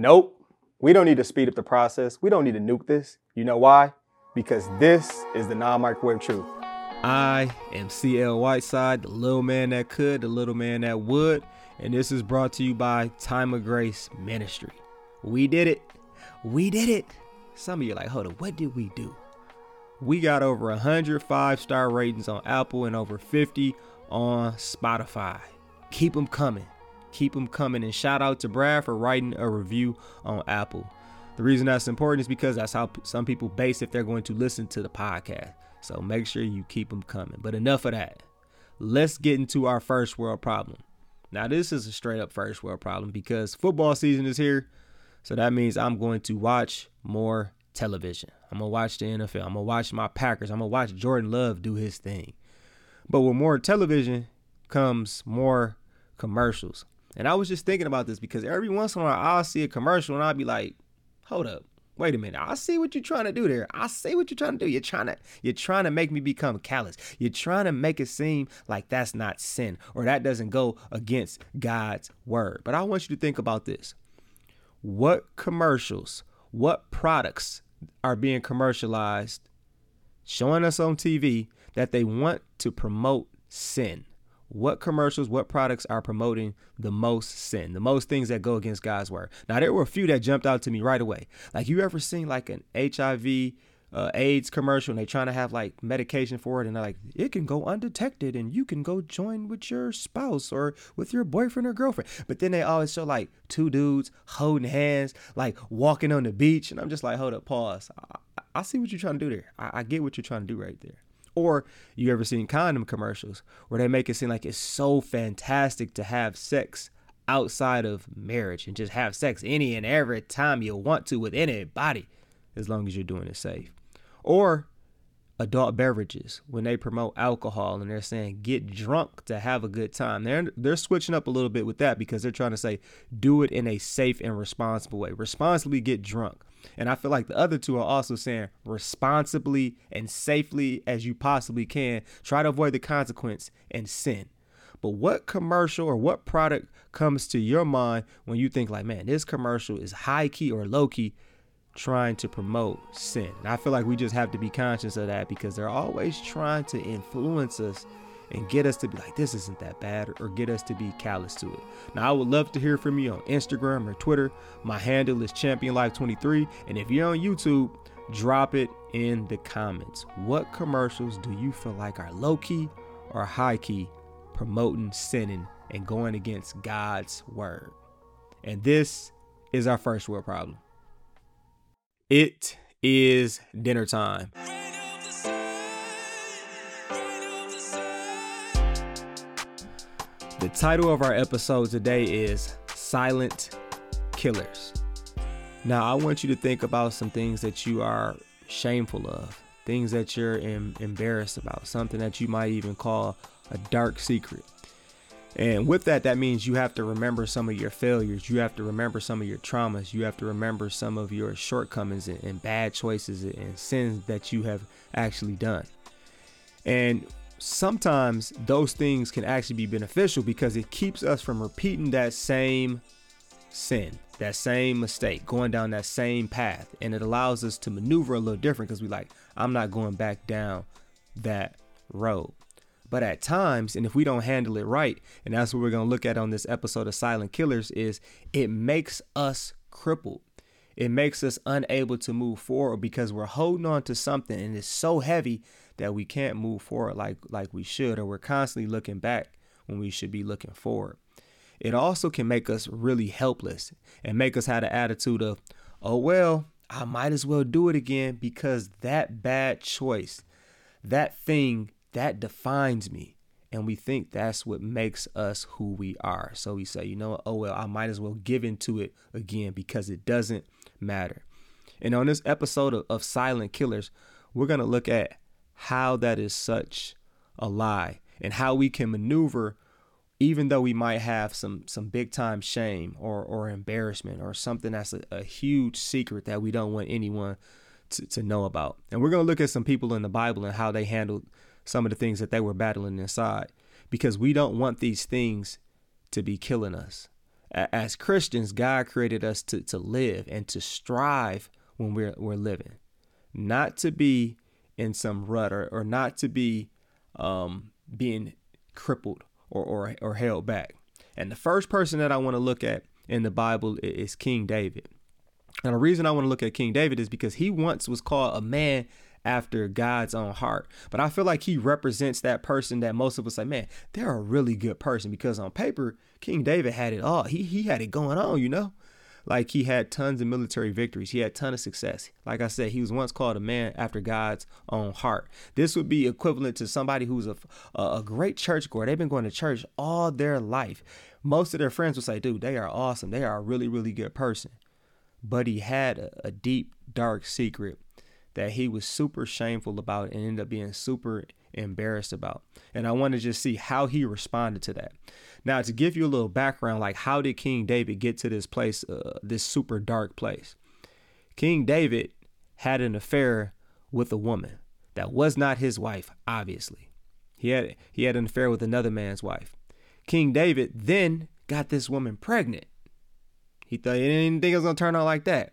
nope, we don't need to speed up the process. We don't need to nuke this. You know why? Because this is the non-microwave truth. I am C.L. Whiteside, the little man that could, the little man that would, and this is brought to you by Time of Grace Ministry. We did it. We did it. Some of you are like, hold on, what did we do? We got over 100 5-star ratings on Apple and over 50 on Spotify. Keep them coming. Keep them coming. And shout out to Brad for writing a review on Apple. The reason that's important is because that's how some people base if they're going to listen to the podcast. So make sure you keep them coming. But enough of that. Let's get into our first world problem. Now, this is a straight up first world problem because football season is here. So that means I'm going to watch more television. I'm going to watch the NFL. I'm going to watch my Packers. I'm going to watch Jordan Love do his thing. But with more television comes more commercials. And I was just thinking about this because every once in a while I'll see a commercial and I'll be like, hold up. Wait a minute. I see what you're trying to do there. I see what you're trying to do. You're trying to make me become callous. You're trying to make it seem like that's not sin or that doesn't go against God's word. But I want you to think about this. What commercials, what products are being commercialized, showing us on TV that they want to promote sin? What commercials, what products are promoting the most sin, the most things that go against God's word? Now, there were a few that jumped out to me right away. Like, you ever seen like an HIV AIDS commercial and they're trying to have like medication for it and they're like, it can go undetected and you can go join with your spouse or with your boyfriend or girlfriend. But then they always show like two dudes holding hands, like walking on the beach. And I'm just like, hold up, pause. I see what you're trying to do there. I get what you're trying to do right there. Or you ever seen condom commercials where they make it seem like it's so fantastic to have sex outside of marriage and just have sex any and every time you want to with anybody, as long as you're doing it safe. Or adult beverages when they promote alcohol and they're saying get drunk to have a good time. They're switching up a little bit with that because they're trying to say do it in a safe and responsible way. Responsibly get drunk. And I feel like the other two are also saying responsibly and safely as you possibly can. Try to avoid the consequence and sin. But what commercial or what product comes to your mind when you think like, man, this commercial is high key or low key trying to promote sin? And I feel like we just have to be conscious of that because they're always trying to influence us and get us to be like, this isn't that bad, or get us to be callous to it. Now, I would love to hear from you on Instagram or Twitter. My handle is ChampionLife23. And if you're on YouTube, drop it in the comments. What commercials do you feel like are low-key or high-key promoting sinning and going against God's word? And this is our first world problem. It is dinner time. The title of our episode today is Silent Killers. Now, I want you to think about some things that you are shameful of, things that you're embarrassed about, something that you might even call a dark secret. And with that, that means you have to remember some of your failures. You have to remember some of your traumas. You have to remember some of your shortcomings and bad choices and sins that you have actually done. And sometimes those things can actually be beneficial because it keeps us from repeating that same sin, that same mistake, going down that same path. And it allows us to maneuver a little different because we're like, I'm not going back down that road. But at times, and if we don't handle it right, and that's what we're going to look at on this episode of Silent Killers, is it makes us crippled. It makes us unable to move forward because we're holding on to something and it's so heavy that we can't move forward like we should, or we're constantly looking back when we should be looking forward. It also can make us really helpless and make us have the attitude of, oh, well, I might as well do it again because that bad choice, that thing that defines me. And we think that's what makes us who we are. So we say, you know what? Oh, well, I might as well give into it again because it doesn't matter. And on this episode of Silent Killers, we're going to look at how that is such a lie and how we can maneuver even though we might have some big time shame or embarrassment or something that's a huge secret that we don't want anyone to know about. And we're going to look at some people in the Bible and how they handled some of the things that they were battling inside, because we don't want these things to be killing us. as Christians, God created us to live and to strive when we're living, not to be in some rut or not to be being crippled or held back. And the first person that I want to look at in the Bible is King David. And the reason I want to look at King David is because he once was called a man after God's own heart. But I feel like he represents that person that most of us say, man, they're a really good person, because on paper, King David had it all. He had it going on, you know, like he had tons of military victories. He had a ton of success. Like I said, he was once called a man after God's own heart. This would be equivalent to somebody who's a great churchgoer. They've been going to church all their life. Most of their friends would say, dude, they are awesome. They are a really, really good person. But he had a deep, dark secret that he was super shameful about and ended up being super embarrassed about. And I want to just see how he responded to that. Now, to give you a little background, like how did King David get to this place, this super dark place? King David had an affair with a woman that was not his wife, obviously. He had an affair with another man's wife. King David then got this woman pregnant. He thought he didn't think it was going to turn out like that.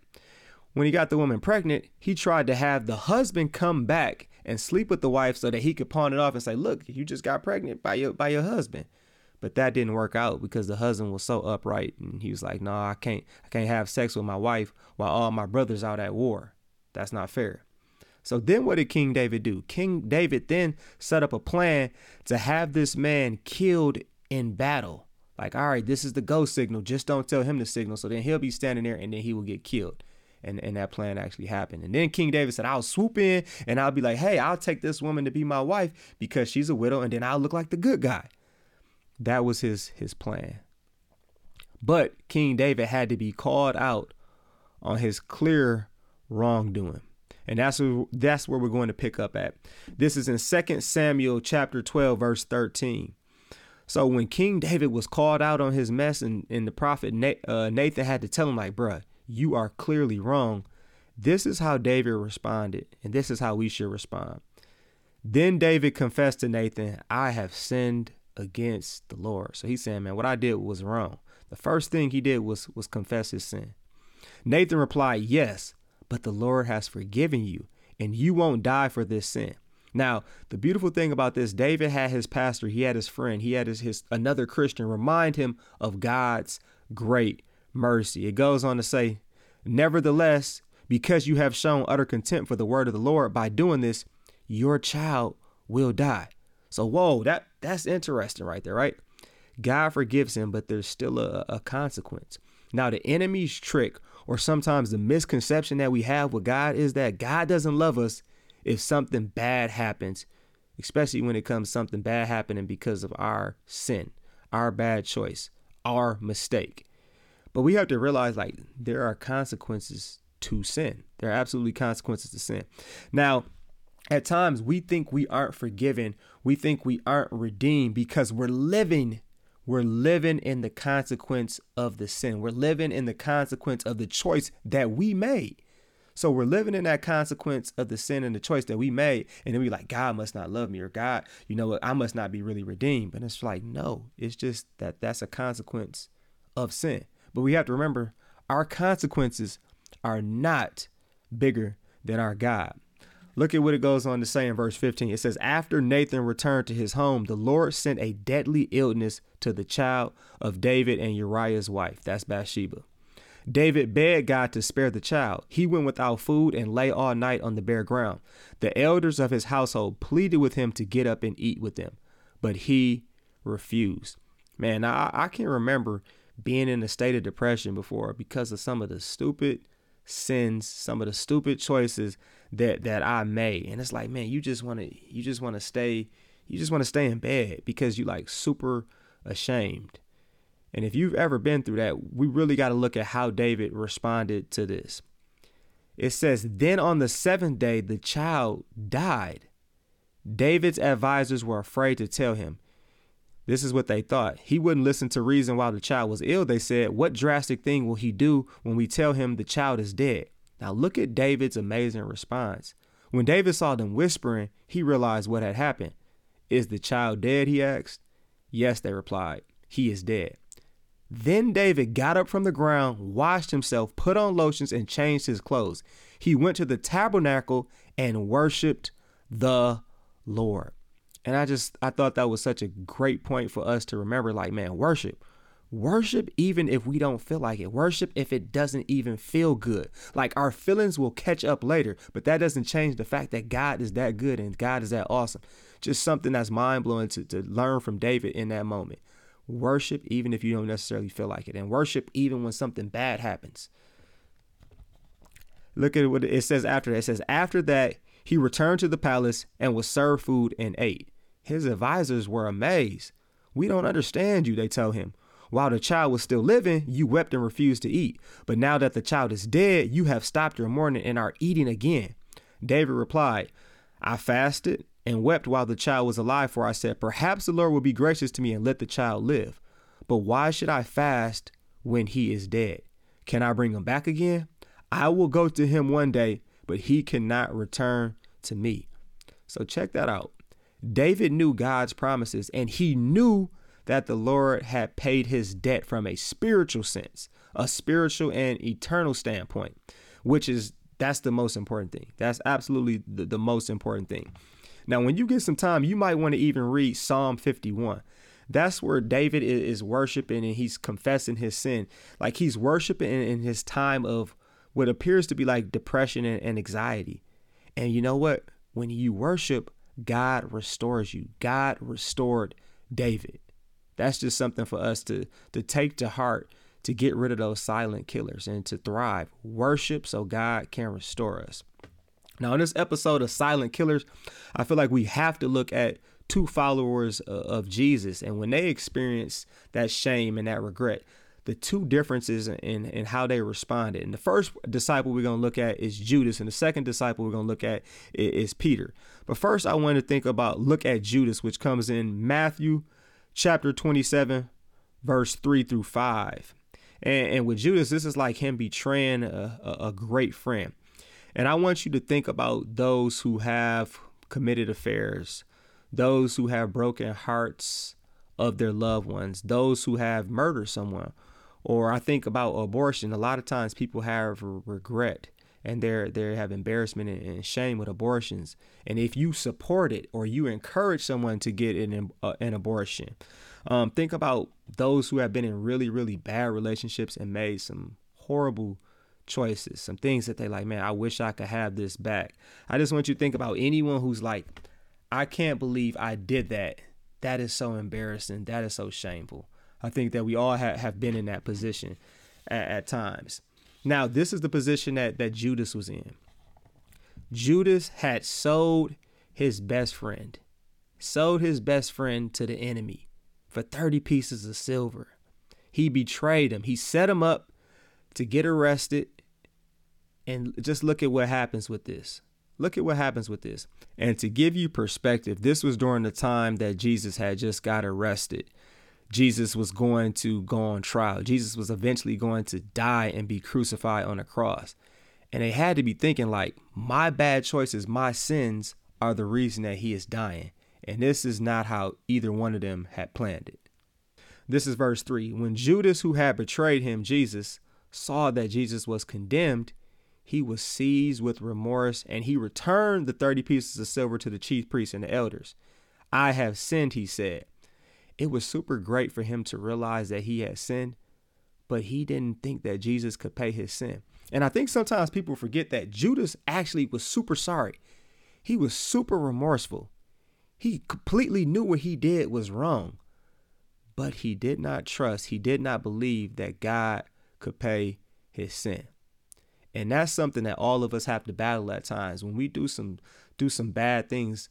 When he got the woman pregnant, he tried to have the husband come back and sleep with the wife so that he could pawn it off and say, look, you just got pregnant by your husband. But that didn't work out because the husband was so upright. And he was like, no, I can't have sex with my wife while all my brothers out at war. That's not fair. So then what did King David do? King David then set up a plan to have this man killed in battle. Like, all right, this is the go signal. Just don't tell him the signal. So then he'll be standing there and then he will get killed. And that plan actually happened. And then King David said, I'll swoop in and I'll be like, hey, I'll take this woman to be my wife because she's a widow. And then I'll look like the good guy. That was his plan. But King David had to be called out on his clear wrongdoing. And that's where we're going to pick up at. This is in 2 Samuel chapter 12, verse 13. So when King David was called out on his mess and the prophet Nathan had to tell him, like, bruh, you are clearly wrong. This is how David responded, and this is how we should respond. Then David confessed to Nathan, I have sinned against the Lord. So he's saying, man, what I did was wrong. The first thing he did was confess his sin. Nathan replied, yes, but the Lord has forgiven you, and you won't die for this sin. Now, the beautiful thing about this, David had his pastor, he had his friend, he had his another Christian remind him of God's great mercy. It goes on to say, nevertheless, because you have shown utter contempt for the word of the Lord by doing this, your child will die. So, whoa, that's interesting right there, right? God forgives him, but there's still a consequence. Now, the enemy's trick, or sometimes the misconception that we have with God, is that God doesn't love us if something bad happens, especially when it comes to something bad happening because of our sin, our bad choice, our mistake. But we have to realize, like, there are consequences to sin. There are absolutely consequences to sin. Now, at times we think we aren't forgiven. We think we aren't redeemed because we're living in the consequence of the sin. We're living in the consequence of the choice that we made. So we're living in that consequence of the sin and the choice that we made. And then we're like, God must not love me, or God, you know what, I must not be really redeemed. But it's like, no, it's just that's a consequence of sin. But we have to remember, our consequences are not bigger than our God. Look at what it goes on to say in verse 15. It says, after Nathan returned to his home, the Lord sent a deadly illness to the child of David and Uriah's wife. That's Bathsheba. David begged God to spare the child. He went without food and lay all night on the bare ground. The elders of his household pleaded with him to get up and eat with them, but he refused. Man, I can remember being in a state of depression before because of some of the stupid sins, some of the stupid choices that I made. And it's like, man, you just want to stay in bed because you like super ashamed. And if you've ever been through that, we really got to look at how David responded to this. It says, then on the seventh day, the child died. David's advisors were afraid to tell him. This is what they thought. He wouldn't listen to reason why the child was ill. They said, what drastic thing will he do when we tell him the child is dead? Now look at David's amazing response. When David saw them whispering, he realized what had happened. Is the child dead? He asked. Yes, they replied. He is dead. Then David got up from the ground, washed himself, put on lotions, and changed his clothes. He went to the tabernacle and worshiped the Lord. And I thought that was such a great point for us to remember, like, man, worship. Worship even if we don't feel like it. Worship if it doesn't even feel good. Like, our feelings will catch up later, but that doesn't change the fact that God is that good and God is that awesome. Just something that's mind-blowing to learn from David in that moment. Worship even if you don't necessarily feel like it, and worship even when something bad happens. Look at what it says after that. It says, after that, he returned to the palace and was served food and ate. His advisors were amazed. We don't understand you, they tell him. While the child was still living, you wept and refused to eat. But now that the child is dead, you have stopped your mourning and are eating again. David replied, I fasted and wept while the child was alive, for I said, perhaps the Lord will be gracious to me and let the child live. But why should I fast when he is dead? Can I bring him back again? I will go to him one day, but he cannot return to me. So check that out. David knew God's promises, and he knew that the Lord had paid his debt from a spiritual sense, a spiritual and eternal standpoint, that's the most important thing. That's absolutely the most important thing. Now, when you get some time, you might want to even read Psalm 51. That's where David is worshiping and he's confessing his sin. Like, he's worshiping in his time of what appears to be like depression and anxiety. And you know what? When you worship, God restores you. God restored David. That's just something for us to take to heart, to get rid of those silent killers and to thrive. Worship so God can restore us. Now, in this episode of Silent Killers, I feel like we have to look at two followers of Jesus and when they experience that shame and that regret, the two differences in how they responded. And the first disciple we're going to look at is Judas, and the second disciple we're going to look at is Peter. But first, I want to look at Judas, which comes in Matthew chapter 27, verse 3-5. And with Judas, this is like him betraying a great friend. And I want you to think about those who have committed affairs, those who have broken hearts of their loved ones, those who have murdered someone. Or I think about abortion. A lot of times people have regret and they have embarrassment and shame with abortions. And if you support it or you encourage someone to get an abortion, think about those who have been in really, really bad relationships and made some horrible choices, some things that they like, man, I wish I could have this back. I just want you to think about anyone who's like, I can't believe I did that. That is so embarrassing. That is so shameful. I think that we all have been in that position at times. Now, this is the position that Judas was in. Judas had sold his best friend to the enemy for 30 pieces of silver. He betrayed him. He set him up to get arrested. And just look at what happens with this. Look at what happens with this. And to give you perspective, this was during the time that Jesus had just got arrested. Jesus was going to go on trial. Jesus was eventually going to die and be crucified on a cross. And they had to be thinking like, my bad choices, my sins are the reason that he is dying. And this is not how either one of them had planned it. This is verse 3. When Judas, who had betrayed him, Jesus, saw that Jesus was condemned, he was seized with remorse and he returned the 30 pieces of silver to the chief priests and the elders. I have sinned, he said. It was super great for him to realize that he had sinned, but he didn't think that Jesus could pay his sin. And I think sometimes people forget that Judas actually was super sorry. He was super remorseful. He completely knew what he did was wrong, but he did not trust. He did not believe that God could pay his sin. And that's something that all of us have to battle at times. When we do some bad things,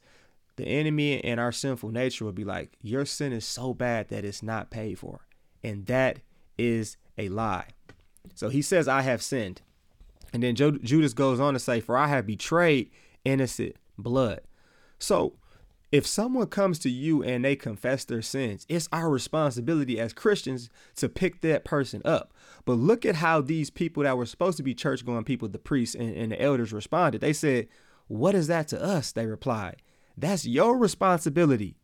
the enemy and our sinful nature will be like, your sin is so bad that it's not paid for. And that is a lie. So he says, I have sinned. And then Judas goes on to say, for I have betrayed innocent blood. So if someone comes to you and they confess their sins, it's our responsibility as Christians to pick that person up. But look at how these people that were supposed to be church-going people, the priests and the elders, responded. They said, what is that to us? They replied. That's your responsibility.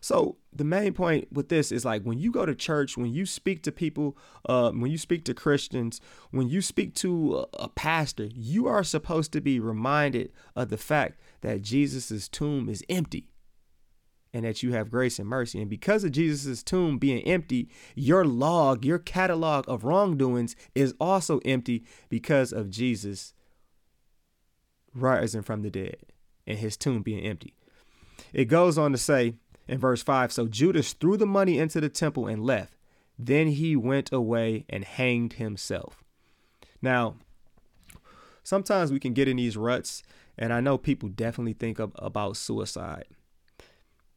So the main point with this is like when you go to church, when you speak to people, when you speak to Christians, when you speak to a pastor, you are supposed to be reminded of the fact that Jesus's tomb is empty and that you have grace and mercy. And because of Jesus's tomb being empty, your log, your catalog of wrongdoings is also empty because of Jesus rising from the dead and his tomb being empty. It goes on to say, in verse 5, so Judas threw the money into the temple and left. Then he went away and hanged himself. Now, sometimes we can get in these ruts, and I know people definitely think about suicide.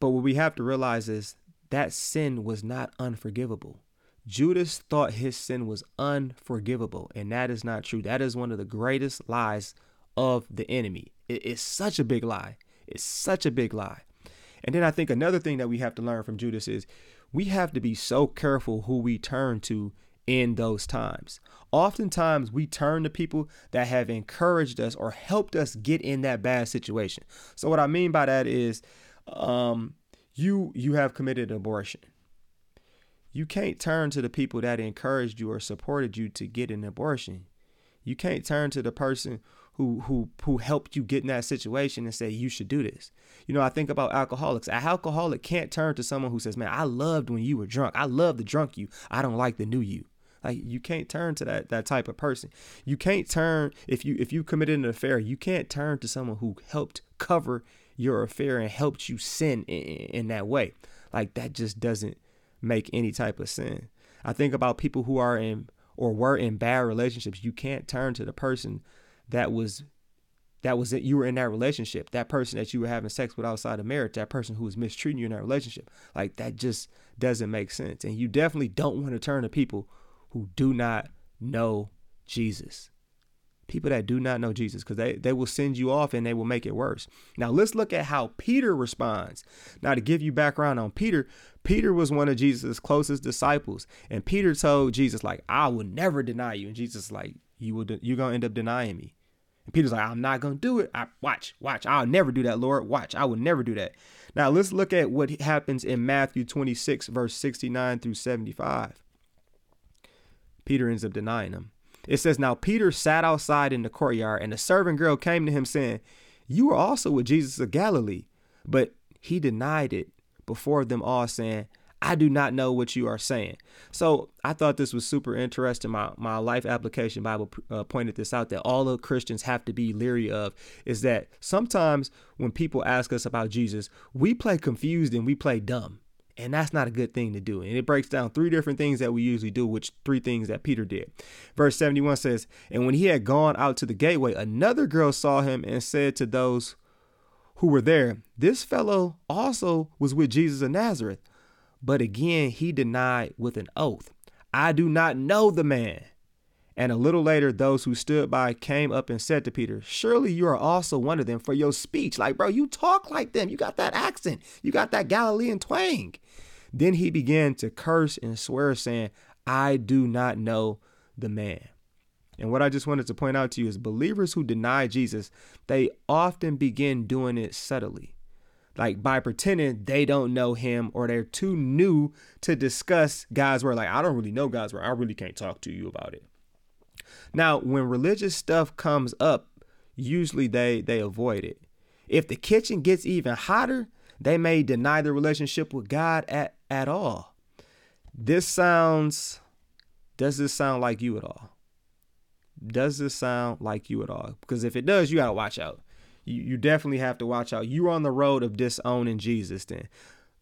But what we have to realize is that sin was not unforgivable. Judas thought his sin was unforgivable, and that is not true. That is one of the greatest lies of the enemy. It is such a big lie. It's such a big lie. And then I think another thing that we have to learn from Judas is we have to be so careful who we turn to in those times. Oftentimes we turn to people that have encouraged us or helped us get in that bad situation. So what I mean by that is you have committed an abortion. You can't turn to the people that encouraged you or supported you to get an abortion. You can't turn to the person who helped you get in that situation and say, you should do this. You know, I think about alcoholics. An alcoholic can't turn to someone who says, man, I loved when you were drunk. I love the drunk you. I don't like the new you. Like, you can't turn to that type of person. You can't turn, if you committed an affair, you can't turn to someone who helped cover your affair and helped you sin in that way. Like, that just doesn't make any type of sense. I think about people who are in or were in bad relationships. You can't turn to the person that was it. You were in that relationship, that person that you were having sex with outside of marriage, that person who was mistreating you in that relationship. Like, that just doesn't make sense. And you definitely don't want to turn to people who do not know Jesus. People that do not know Jesus, because they will send you off and they will make it worse. Now, let's look at how Peter responds. Now, to give you background on Peter, Peter was one of Jesus' closest disciples. And Peter told Jesus, like, I will never deny you. And Jesus is like, you're going to end up denying me. And Peter's like, I'm not going to do it. Watch. I'll never do that, Lord. Watch. I will never do that. Now, let's look at what happens in Matthew 26, verse 69 through 75. Peter ends up denying him. It says, now Peter sat outside in the courtyard, and the servant girl came to him saying, you were also with Jesus of Galilee. But he denied it before them all, saying, I do not know what you are saying. So I thought this was super interesting. My Life Application Bible pointed this out, that all of Christians have to be leery of is that sometimes when people ask us about Jesus, we play confused and we play dumb. And that's not a good thing to do. And it breaks down three different things that we usually do, which three things that Peter did. Verse 71 says, and when he had gone out to the gateway, another girl saw him and said to those who were there, this fellow also was with Jesus of Nazareth. But again, he denied with an oath, I do not know the man. And a little later, those who stood by came up and said to Peter, surely you are also one of them, for your speech. Like, bro, you talk like them. You got that accent. You got that Galilean twang. Then he began to curse and swear, saying, I do not know the man. And what I just wanted to point out to you is believers who deny Jesus, they often begin doing it subtly, like by pretending they don't know him or they're too new to discuss God's word. Like, I don't really know God's word. I really can't talk to you about it. Now, when religious stuff comes up, usually they avoid it. If the kitchen gets even hotter, they may deny the relationship with God at all. Does this sound like you at all? Does this sound like you at all? Because if it does, you got to watch out. You definitely have to watch out. You're on the road of disowning Jesus then.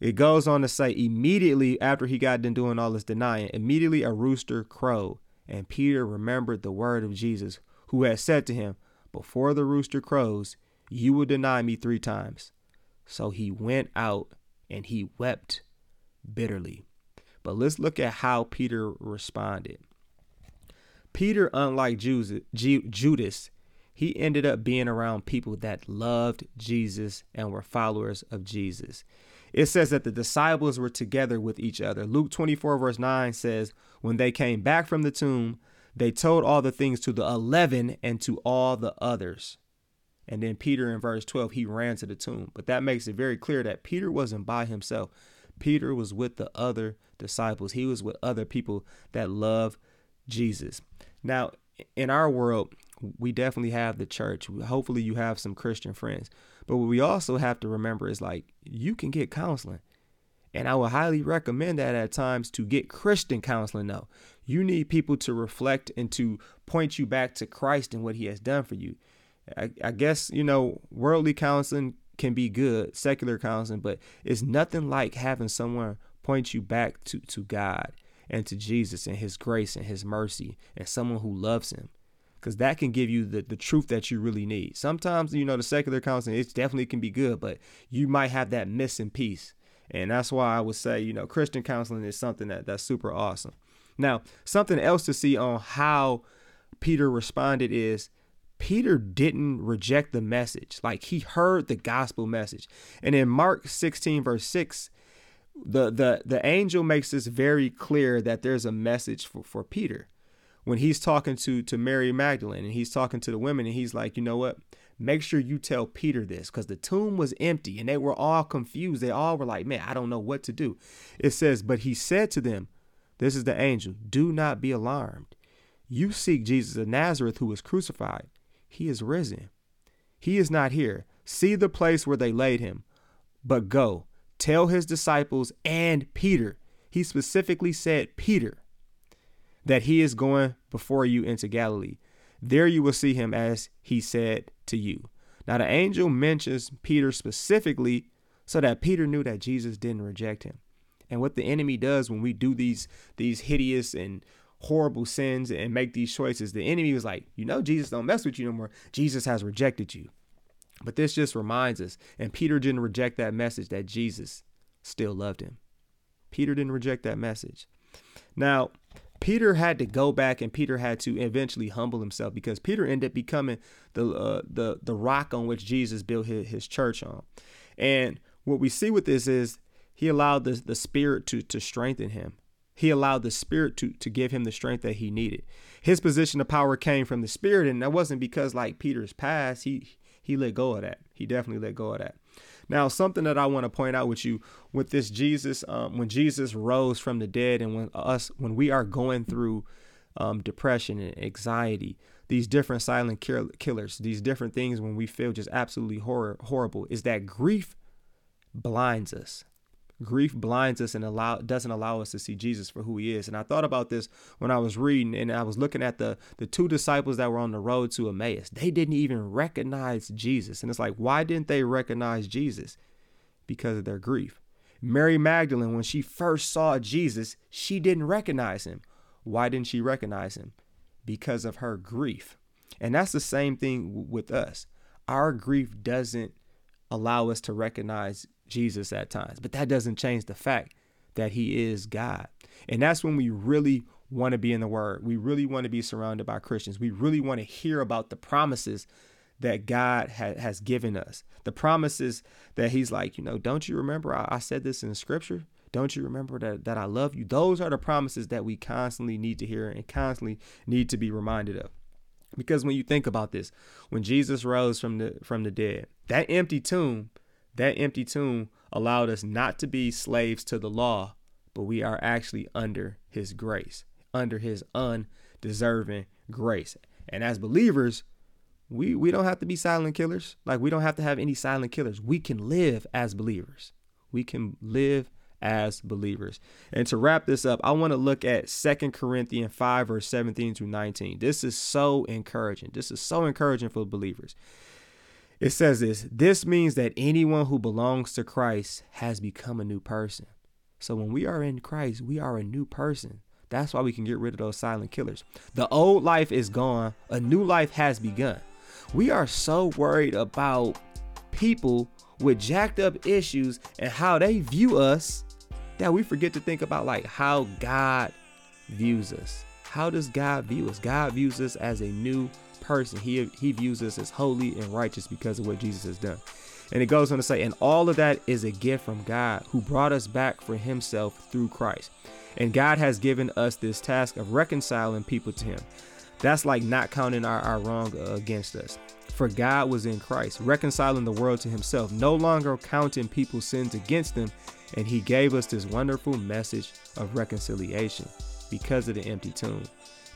It goes on to say, immediately after he got done doing all this denying, immediately a rooster crowed. And Peter remembered the word of Jesus, who had said to him, before the rooster crows, you will deny me three times. So he went out and he wept bitterly. But let's look at how Peter responded. Peter, unlike Judas, he ended up being around people that loved Jesus and were followers of Jesus. It says that the disciples were together with each other. Luke 24 verse 9 says, when they came back from the tomb, they told all the things to the 11 and to all the others. And then Peter in verse 12, he ran to the tomb. But that makes it very clear that Peter wasn't by himself. Peter was with the other disciples. He was with other people that love Jesus. Now, in our world, we definitely have the church. Hopefully you have some Christian friends. But what we also have to remember is, like, you can get counseling. And I would highly recommend that at times, to get Christian counseling though. You need people to reflect and to point you back to Christ and what he has done for you. I guess, you know, worldly counseling can be good, secular counseling, but it's nothing like having someone point you back to God and to Jesus and his grace and his mercy and someone who loves him. Because that can give you the truth that you really need. Sometimes, you know, the secular counseling, it definitely can be good, but you might have that missing piece. And that's why I would say, you know, Christian counseling is something that's super awesome. Now, something else to see on how Peter responded is Peter didn't reject the message. Like, he heard the gospel message. And in Mark 16, verse 6, the angel makes this very clear that there's a message for Peter. When he's talking to Mary Magdalene and he's talking to the women, and he's like, you know what? Make sure you tell Peter this, because the tomb was empty and they were all confused. They all were like, man, I don't know what to do. It says, but he said to them, this is the angel, do not be alarmed. You seek Jesus of Nazareth, who was crucified. He is risen. He is not here. See the place where they laid him, but go tell his disciples and Peter. He specifically said Peter, that he is going before you into Galilee. There you will see him as he said to you. Now, the angel mentions Peter specifically so that Peter knew that Jesus didn't reject him. And what the enemy does when we do these hideous and horrible sins and make these choices, the enemy was like, you know, Jesus don't mess with you no more. Jesus has rejected you. But this just reminds us, and Peter didn't reject that message, that Jesus still loved him. Peter didn't reject that message. Now, Peter had to go back, and Peter had to eventually humble himself, because Peter ended up becoming the rock on which Jesus built his church on. And what we see with this is he allowed the Spirit to strengthen him. He allowed the Spirit to give him the strength that he needed. His position of power came from the Spirit, and that wasn't because, like, Peter's past. He let go of that. He definitely let go of that. Now, something that I want to point out with you with this Jesus, when Jesus rose from the dead, and when we are going through depression and anxiety, these different silent killers, these different things when we feel just absolutely horrible, is that grief blinds us. Grief blinds us and doesn't allow us to see Jesus for who he is. And I thought about this when I was reading, and I was looking at the two disciples that were on the road to Emmaus. They didn't even recognize Jesus. And it's like, why didn't they recognize Jesus? Because of their grief. Mary Magdalene, when she first saw Jesus, she didn't recognize him. Why didn't she recognize him? Because of her grief. And that's the same thing with us. Our grief doesn't allow us to recognize Jesus at times, but that doesn't change the fact that he is God. And that's when we really want to be in the Word. We really want to be surrounded by Christians. We really want to hear about the promises that God has given us, the promises that he's like, you know, don't you remember I said this in the scripture? Don't you remember that I love you? Those are the promises that we constantly need to hear and constantly need to be reminded of. Because when you think about this, when Jesus rose from the dead, that empty tomb allowed us not to be slaves to the law, but we are actually under his grace, under his undeserving grace. And as believers, we don't have to be silent killers. Like, we don't have to have any silent killers. We can live as believers. And to wrap this up, I want to look at 2 Corinthians 5, verse 17 through 19. This is so encouraging. For believers. It says this means that anyone who belongs to Christ has become a new person. So when we are in Christ, we are a new person. That's why we can get rid of those silent killers. The old life is gone. A new life has begun. We are so worried about people with jacked up issues and how they view us that we forget to think about, like, how God views us. How does God view us? God views us as a new person. He views us as holy and righteous because of what Jesus has done. And it goes on to say, and all of that is a gift from God, who brought us back for himself through Christ. And God has given us this task of reconciling people to him. That's like not counting our wrong against us. For God was in Christ, reconciling the world to himself, no longer counting people's sins against them, And he gave us this wonderful message of reconciliation because of the empty tomb,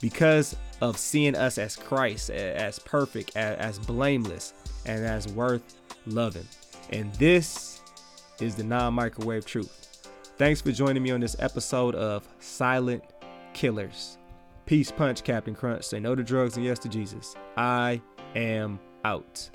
because of seeing us as Christ, as perfect, as blameless, and as worth loving. And this is the non-microwave truth. Thanks for joining me on this episode of Silent Killers. Peace punch, Captain Crunch. Say no to drugs and yes to Jesus. I am out.